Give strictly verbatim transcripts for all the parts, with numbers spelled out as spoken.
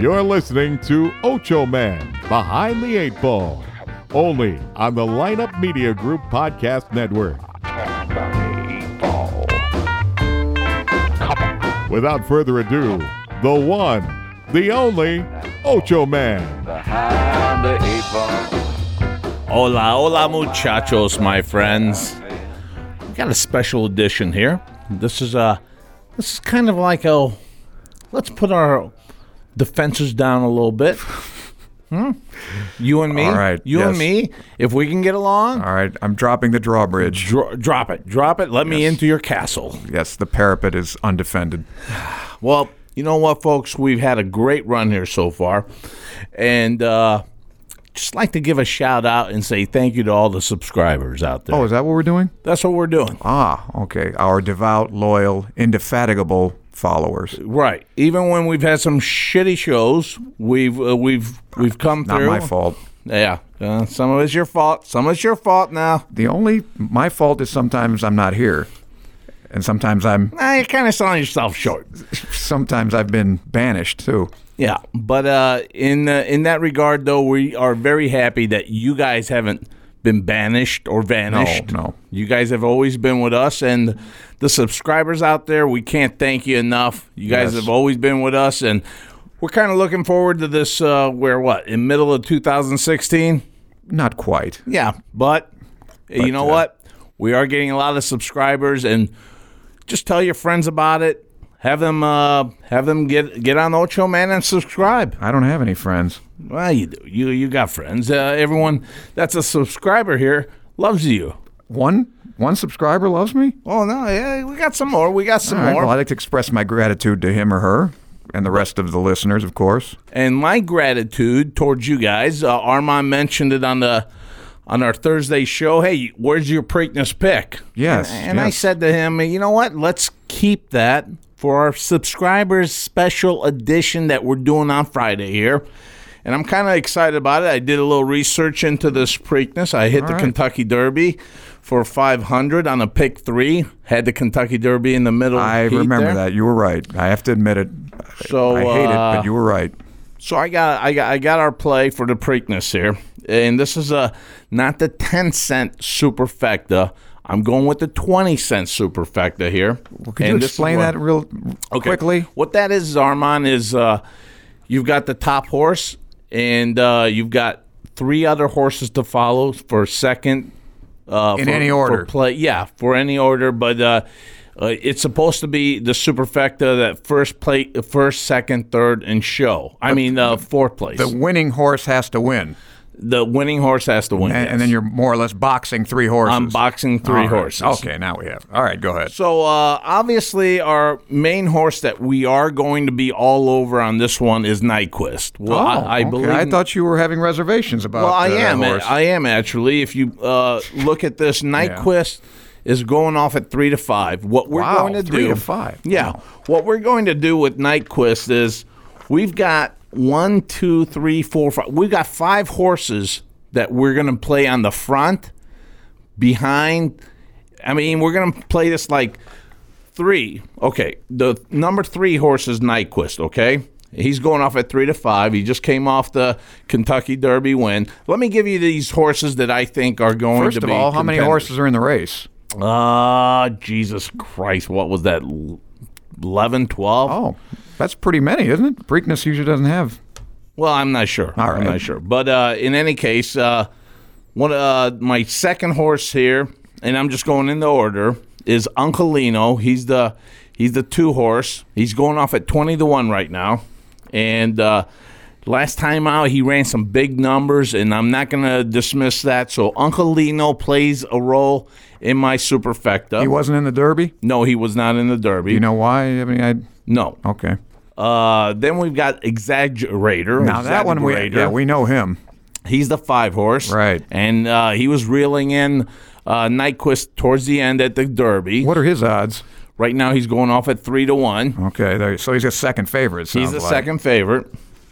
You're listening to Ocho Man Behind the Eight Ball, only on the Lineup Media Group Podcast Network. Without further ado, the one, the only, Ocho Man. Behind the Eight Ball. Hola, hola, muchachos, my friends. We got a special edition here. This is a, this is kind of like a, let's put our defenses down a little bit. Hmm? You and me? All right. You yes. and me? If we can get along? All right. I'm dropping the drawbridge. Dro- drop it. Drop it. Let yes. me into your castle. Yes, the parapet is undefended. Well, you know what, folks? We've had a great run here so far. And uh, just like to give a shout out and say thank you to all the subscribers out there. Oh, is that what we're doing? That's what we're doing. Ah, okay. Our devout, loyal, indefatigable followers, right? Even when we've had some shitty shows, we've uh, we've we've come not through. Not my fault. Yeah, uh, some of it's your fault. Some of it's your fault now. The only my fault is sometimes I'm not here, and sometimes I'm. Nah, you're kind of selling yourself short. Sometimes I've been banished too. Yeah, but uh, in uh, in that regard, though, we are very happy that you guys haven't been banished or vanished. No, no. You guys have always been with us, and the subscribers out there, we can't thank you enough. You guys yes. have always been with us, and we're kind of looking forward to this, uh, we're what, in middle of two thousand sixteen? Not quite. Yeah, but, but you know uh, what? We are getting a lot of subscribers, and just tell your friends about it. Have them uh, have them get get on Ocho Man and subscribe. I don't have any friends. Well, you do. You you got friends. Uh, everyone that's a subscriber here loves you. One one subscriber loves me? Oh, no. Yeah, we got some more. We got some All right, more. Well, I'd like to express my gratitude to him or her and the rest of the listeners, of course. And my gratitude towards you guys. Uh, Armand mentioned it on the on our Thursday show. Hey, where's your Preakness pick? Yes. And, and yes. I said to him, you know what? Let's keep that for our subscribers special edition that we're doing on Friday here. And I'm kind of excited about it. I did a little research into this Preakness. I hit All the right. Kentucky Derby for five hundred on a pick three. Had the Kentucky Derby in the middle. I remember there. that. You were right. I have to admit it. So I hate uh, it, but you were right. So I got I got I got our play for the Preakness here. And this is a not the ten cent superfecta. I'm going with the twenty cent superfecta here. Well, could you and explain that real okay. quickly? What that is, Armand, is uh, you've got the top horse, and uh, you've got three other horses to follow for second. Uh, In for, any order. For play. Yeah, for any order. But uh, uh, it's supposed to be the superfecta that first, play, first second, third, and show. I but mean, uh, fourth place. The winning horse has to win. The winning horse has to win. And, yes. and then you're more or less boxing three horses. I'm boxing three right. horses. Okay, now we have. All right, go ahead. So, uh, obviously, our main horse that we are going to be all over on this one is Nyquist. Well, oh, I, I okay. believe. I thought you were having reservations about well, I uh, am, horse. I am, actually. If you uh, look at this, Nyquist yeah. is going off at three to five. What we're wow, going to three do. Three to five. Yeah. Wow. What we're going to do with Nyquist is we've got One, two, three, four, five. We've got five horses that we're going to play on the front, behind. I mean, we're going to play this like three. Okay, the number three horse is Nyquist, okay? He's going off at three to five. He just came off the Kentucky Derby win. Let me give you these horses that I think are going First to be First of all, how many horses are in the race? Ah, uh, Jesus Christ. What was that, eleven, twelve? Oh, that's pretty many, isn't it? Preakness usually doesn't have. Well, I'm not sure. All right. I'm not sure. But uh, in any case, uh, one uh, my second horse here, and I'm just going in the order, is Uncle Lino. He's the he's the two horse. He's going off at twenty to one right now, and uh, last time out he ran some big numbers, and I'm not going to dismiss that. So Uncle Lino plays a role in my superfecta. He wasn't in the Derby? No, he was not in the Derby. You know why? I mean, I no. Okay. Uh, then we've got Exaggerator. Now, Exaggerator. That one, we, yeah, we know him. He's the five horse. Right. And uh, he was reeling in uh, Nyquist towards the end at the Derby. What are his odds? Right now, he's going off at three to one. Okay. There, so he's a second favorite. He's a like. second favorite.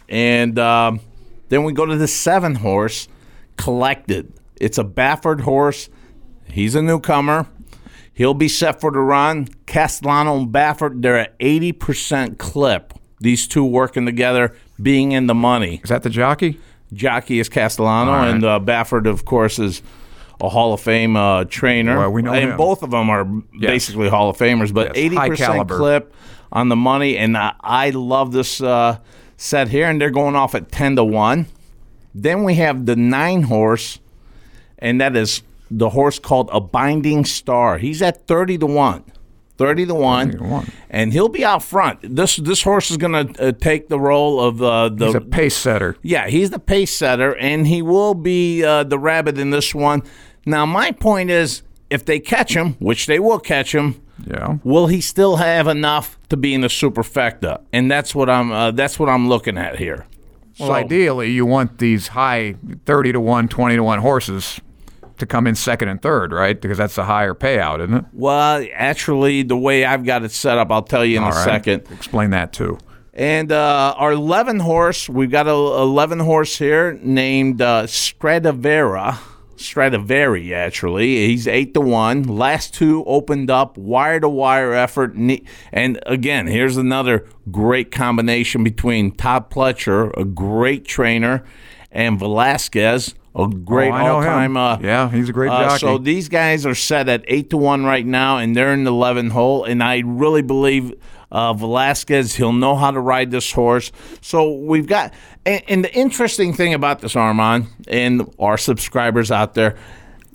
And um, then we go to the seven horse, Collected. It's a Baffert horse. He's a newcomer. He'll be set for the run. Castellano and Baffert, they're at eighty percent clip. These two working together, being in the money. Is that the jockey? Jockey is Castellano, right. and uh, Baffert, of course, is a Hall of Fame uh, trainer. Well, we know and him. Both of them are yes. basically Hall of Famers, but yes. eighty percent clip on the money, and I, I love this uh, set here, and they're going off at ten to one. Then we have the nine horse, and that is the horse called a Binding Star. He's at thirty to one. thirty to one, and he'll be out front. This this horse is going to uh, take the role of uh, the... He's a pace setter. Yeah, he's the pace setter, and he will be uh, the rabbit in this one. Now, my point is, if they catch him, which they will catch him, yeah. will he still have enough to be in the superfecta? And that's what I'm uh, that's what I'm looking at here. Well, so, ideally, you want these high thirty to one, twenty to one horses to come in second and third, right? Because that's a higher payout, isn't it? Well, actually, the way I've got it set up, I'll tell you in All a right. second. Explain that, too. And uh, our eleven horse, we've got a eleven horse here named uh, Stradivari. Stradivari, actually. He's eight to one. Last two opened up, wire-to-wire effort. And, again, here's another great combination between Todd Pletcher, a great trainer, and Velasquez, a great oh, all-time. Uh, yeah, he's a great uh, jockey. So these guys are set at eight to one right now, and they're in the eleven hole. And I really believe uh, Velasquez, he'll know how to ride this horse. So we've got and, – and the interesting thing about this, Armand, and our subscribers out there,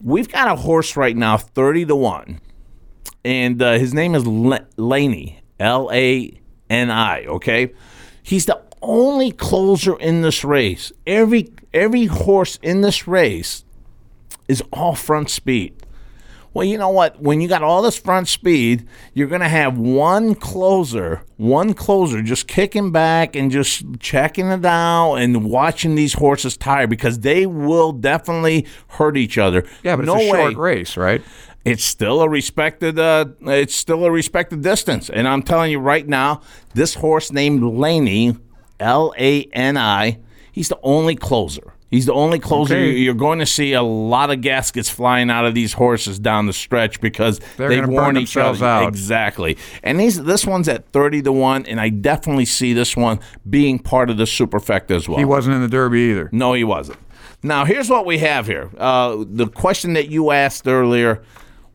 we've got a horse right now, thirty to one. And uh, his name is L- Lani, L A N I, okay? He's the only closer in this race. Every every horse in this race is all front speed. Well, you know what? When you got all this front speed, you're going to have one closer, one closer just kicking back and just checking it out and watching these horses tire because they will definitely hurt each other. Yeah, but no it's a way. short race, right? It's still a respected. Uh, it's still a respected distance, and I'm telling you right now, this horse named Lani, L A N I, he's the only closer. He's the only closer. Okay. You're going to see a lot of gaskets flying out of these horses down the stretch because They're they've worn each other out. Exactly. And these this one's at thirty to one, and I definitely see this one being part of the superfecta as well. He wasn't in the Derby either. No, he wasn't. Now here's what we have here. Uh, the question that you asked earlier.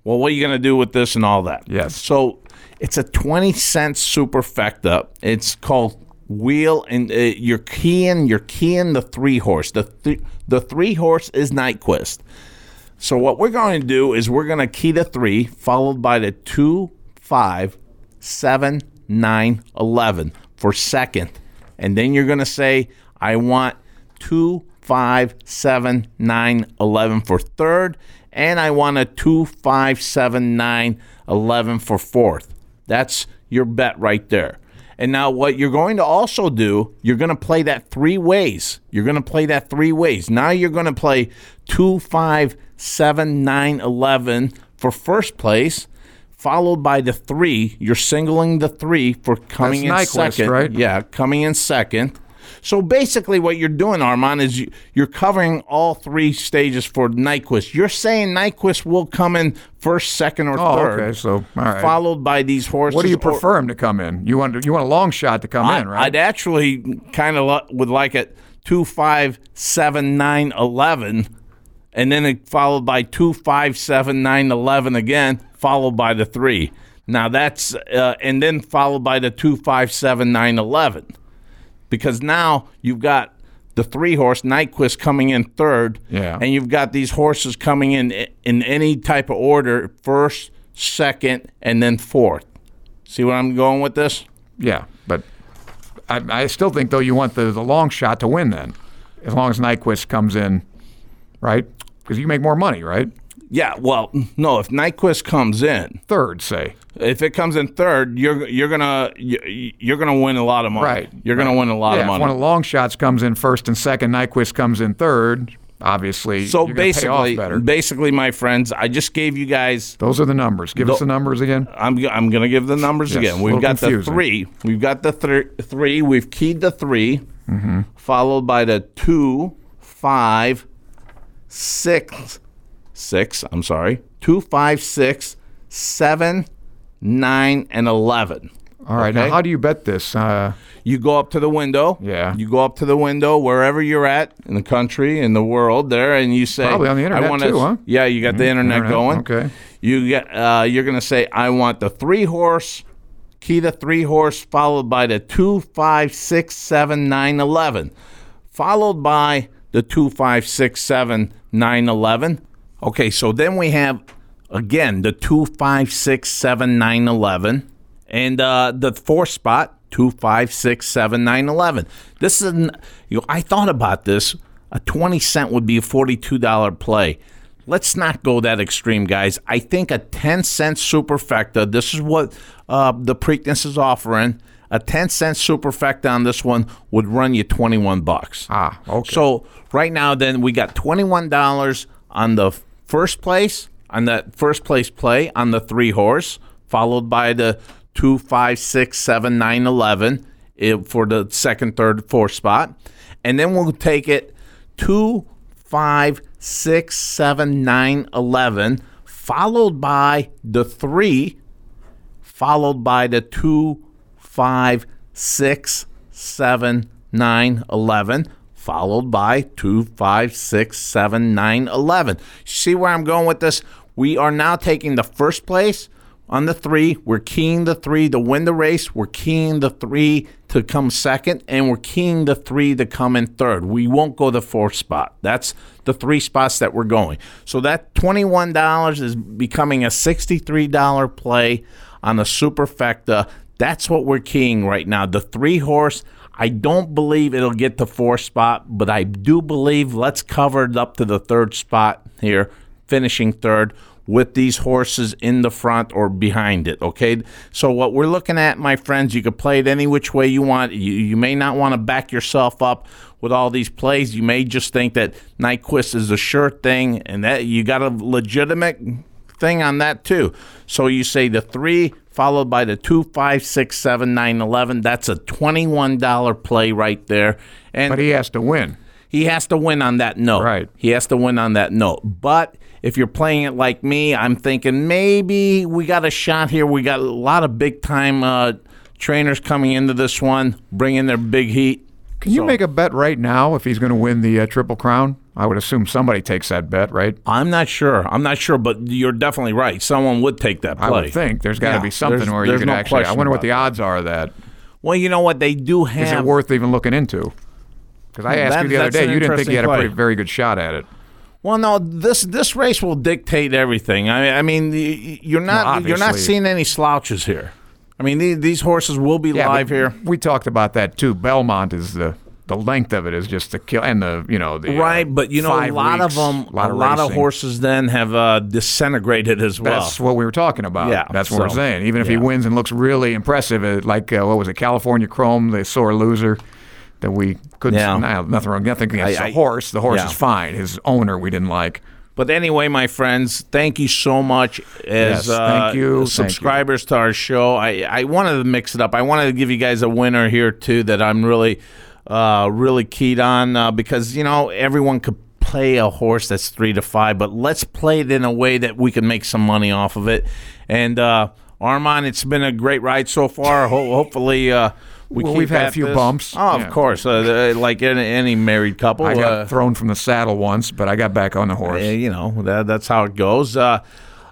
Well, what are you going to do with this and all that? Yes. So it's a twenty cent superfecta. It's called Wheel, and uh, you're keying you're keying the three horse. The th- the three horse is Nyquist. So what we're going to do is we're going to key the three, followed by the two, five, seven, nine, eleven for second, and then you're going to say, I want two, five, seven, nine, eleven for third. And I want a two, five, seven, nine, eleven for fourth. That's your bet right there. And now what you're going to also do, you're going to play that three ways. You're going to play that three ways. Now you're going to play two, five, seven, nine, eleven for first place, followed by the three. You're singling the three for coming in second. That's Nyquist, right? Yeah, coming in second. So basically what you're doing, Armand, is you, you're covering all three stages for Nyquist. You're saying Nyquist will come in first, second, or oh, third. Okay, so, all right. Followed by these horses. What do you prefer or, him to come in? You want you want a long shot to come I, in, right? I'd actually kind of lo- would like it two, five, seven, nine, eleven, and then it followed by two, five, seven, nine, eleven again, followed by the three. Now that's uh, – and then followed by the two, five, seven, nine, eleven. Because now you've got the three-horse, Nyquist, coming in third, yeah. and you've got these horses coming in in any type of order, first, second, and then fourth. See where I'm going with this? Yeah, but I, I still think, though, you want the, the long shot to win then, as long as Nyquist comes in, right? Because you make more money, right? Yeah, well, no, if Nyquist comes in third, say. If it comes in third, you're you're gonna you're gonna win a lot of money. Right, you're right. gonna win a lot yeah, of money. If one of the long shots comes in first and second, Nyquist comes in third. Obviously, so you're basically, pay off better. basically, my friends, I just gave you guys. Those are the numbers. Give the, us the numbers again. I'm I'm gonna give the numbers yes, again. We've got confusing. the three. We've got the th- three. We've keyed the three, mm-hmm. followed by the two, five, six, six. I'm sorry, two, five, six, seven. nine, and eleven. All right. Okay? Now, how do you bet this? Uh, you go up to the window. Yeah. You go up to the window wherever you're at in the country, in the world there, and you say. Probably on the internet I wanna, too, huh? Yeah, you got mm-hmm. the internet, internet going. Okay. You get, uh, you're going to say, I want the three-horse, key to three-horse, followed by the two, five, six, seven, nine, eleven, followed by the two, five, six, seven, nine, eleven. Okay, so then we have, again, the two, five, six, seven, nine, eleven, and uh, the fourth spot, two, five, six, seven, nine, eleven. This is, an, you know, I thought about this. A twenty cent would be a forty-two dollars play. Let's not go that extreme, guys. I think a ten cent superfecta, this is what uh, the Preakness is offering, a ten cent superfecta on this one would run you twenty-one bucks. Ah, okay. So right now then we got twenty-one dollars on the first place, on that first place play on the three horse, followed by the two, five, six, seven, nine, eleven for the second, third, fourth spot. And then we'll take it two, five, six, seven, nine, eleven, followed by the three, followed by the two, five, six, seven, nine, eleven, followed by two, five, six, seven, nine, eleven. See where I'm going with this? We are now taking the first place on the three. We're keying the three to win the race. We're keying the three to come second, and we're keying the three to come in third. We won't go the fourth spot. That's the three spots that we're going. So that twenty-one dollars is becoming a sixty-three dollars play on the superfecta. That's what we're keying right now. The three horse, I don't believe it'll get the fourth spot, but I do believe let's cover it up to the third spot here, finishing third, with these horses in the front or behind it, okay? So what we're looking at, my friends, you could play it any which way you want. You, you may not want to back yourself up with all these plays. You may just think that Nyquist is a sure thing, and that you got a legitimate thing on that too. So you say the three followed by the two, five, six, seven, nine, eleven. That's a twenty-one dollars play right there. And but he has to win. He has to win on that note. Right. He has to win on that note. But if you're playing it like me, I'm thinking maybe we got a shot here. We got a lot of big-time uh, trainers coming into this one, bringing their big heat. Can so. you make a bet right now if he's going to win the uh, Triple Crown? I would assume somebody takes that bet, right? I'm not sure. I'm not sure, but you're definitely right. Someone would take that play. I would think. There's got to yeah, be something where you can no actually – I wonder what the odds that. are of that. Well, you know what? They do have – Is it worth even looking into? Because I asked that, you the other day, you didn't think you had a pretty, very good shot at it. Well, no, this this race will dictate everything. I, I mean, you're not well, you're not seeing any slouches here. I mean, the, these horses will be yeah, live here. We talked about that too. Belmont is the the length of it is just the kill and the you know the right, uh, but you know a lot weeks, of them, a lot, of, a lot of horses then have uh, disintegrated as well. That's what we were talking about. Yeah, that's what so, we're saying. Even if yeah. he wins and looks really impressive, like uh, what was it, California Chrome, the sore loser. That we couldn't yeah. no, nothing wrong. Nothing against the horse. The horse yeah. is fine. His owner we didn't like. But anyway, my friends, thank you so much as yes, thank uh, you. As thank subscribers you. to our show. I, I wanted to mix it up. I wanted to give you guys a winner here too that I'm really, uh, really keyed on uh, because you know everyone could play a horse that's three to five, but let's play it in a way that we can make some money off of it. And uh, Armand, it's been a great ride so far. Ho- hopefully. Uh, We well, we've had a few this. bumps. Oh, yeah. Of course, uh, like any, any married couple. I got uh, thrown from the saddle once, but I got back on the horse. Uh, you know, that, that's how it goes. Uh,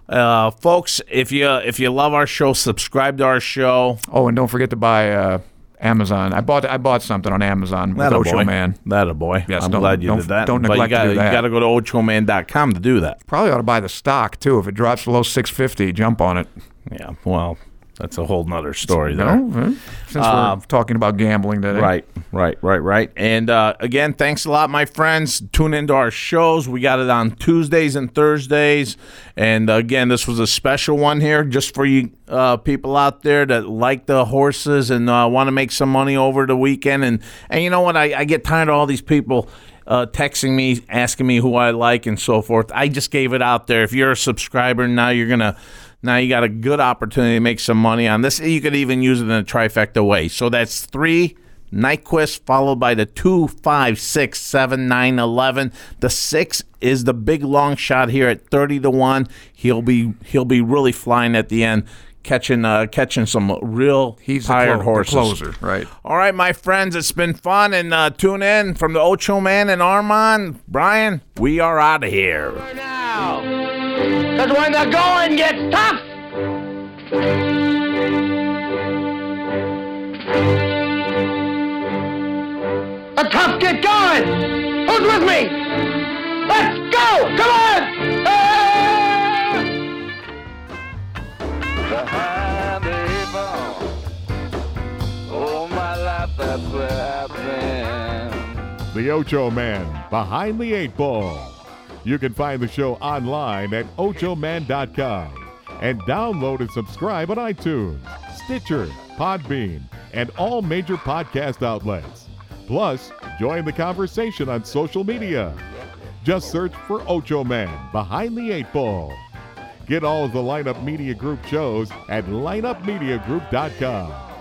uh, folks, if you if you love our show, subscribe to our show. Oh, and don't forget to buy uh, Amazon. I bought I bought something on Amazon that with Ocho Man. That a boy. Yes, I'm glad you did that. Don't neglect you gotta, to do that. You got to go to Ocho Man dot com to do that. Probably ought to buy the stock, too. If it drops below six fifty, jump on it. Yeah, well... That's a whole nother story there. No, since uh, we're talking about gambling today. Right, right, right, right. And, uh, again, thanks a lot, my friends. Tune into our shows. We got it on Tuesdays and Thursdays. And, again, this was a special one here just for you uh, people out there that like the horses and uh, want to make some money over the weekend. And, and you know what? I, I get tired of all these people uh, texting me, asking me who I like and so forth. I just gave it out there. If you're a subscriber, now you're going to – Now you got a good opportunity to make some money on this. You could even use it in a trifecta way. So that's three, Nyquist, followed by the two, five, six, seven, nine, eleven. The six is the big long shot here at thirty to one. He'll be he'll be really flying at the end. catching uh, catching some real He's tired the clo- horses. The closer, right? All right, my friends, it's been fun, and uh, tune in from the Ocho Man and Armand. Brian, we are out of here. Right now, because when the going gets tough, the tough get going. Who's with me? Let's go! Come on! Hey! Behind the eight ball, oh my life, that's where I've been. The Ocho Man Behind the Eight Ball. You can find the show online at Ocho Man dot com and download and subscribe on iTunes, Stitcher, Podbean, and all major podcast outlets. Plus, join the conversation on social media. Just search for Ocho Man Behind the Eight Ball. Get all of the Lineup Media Group shows at lineup media group dot com.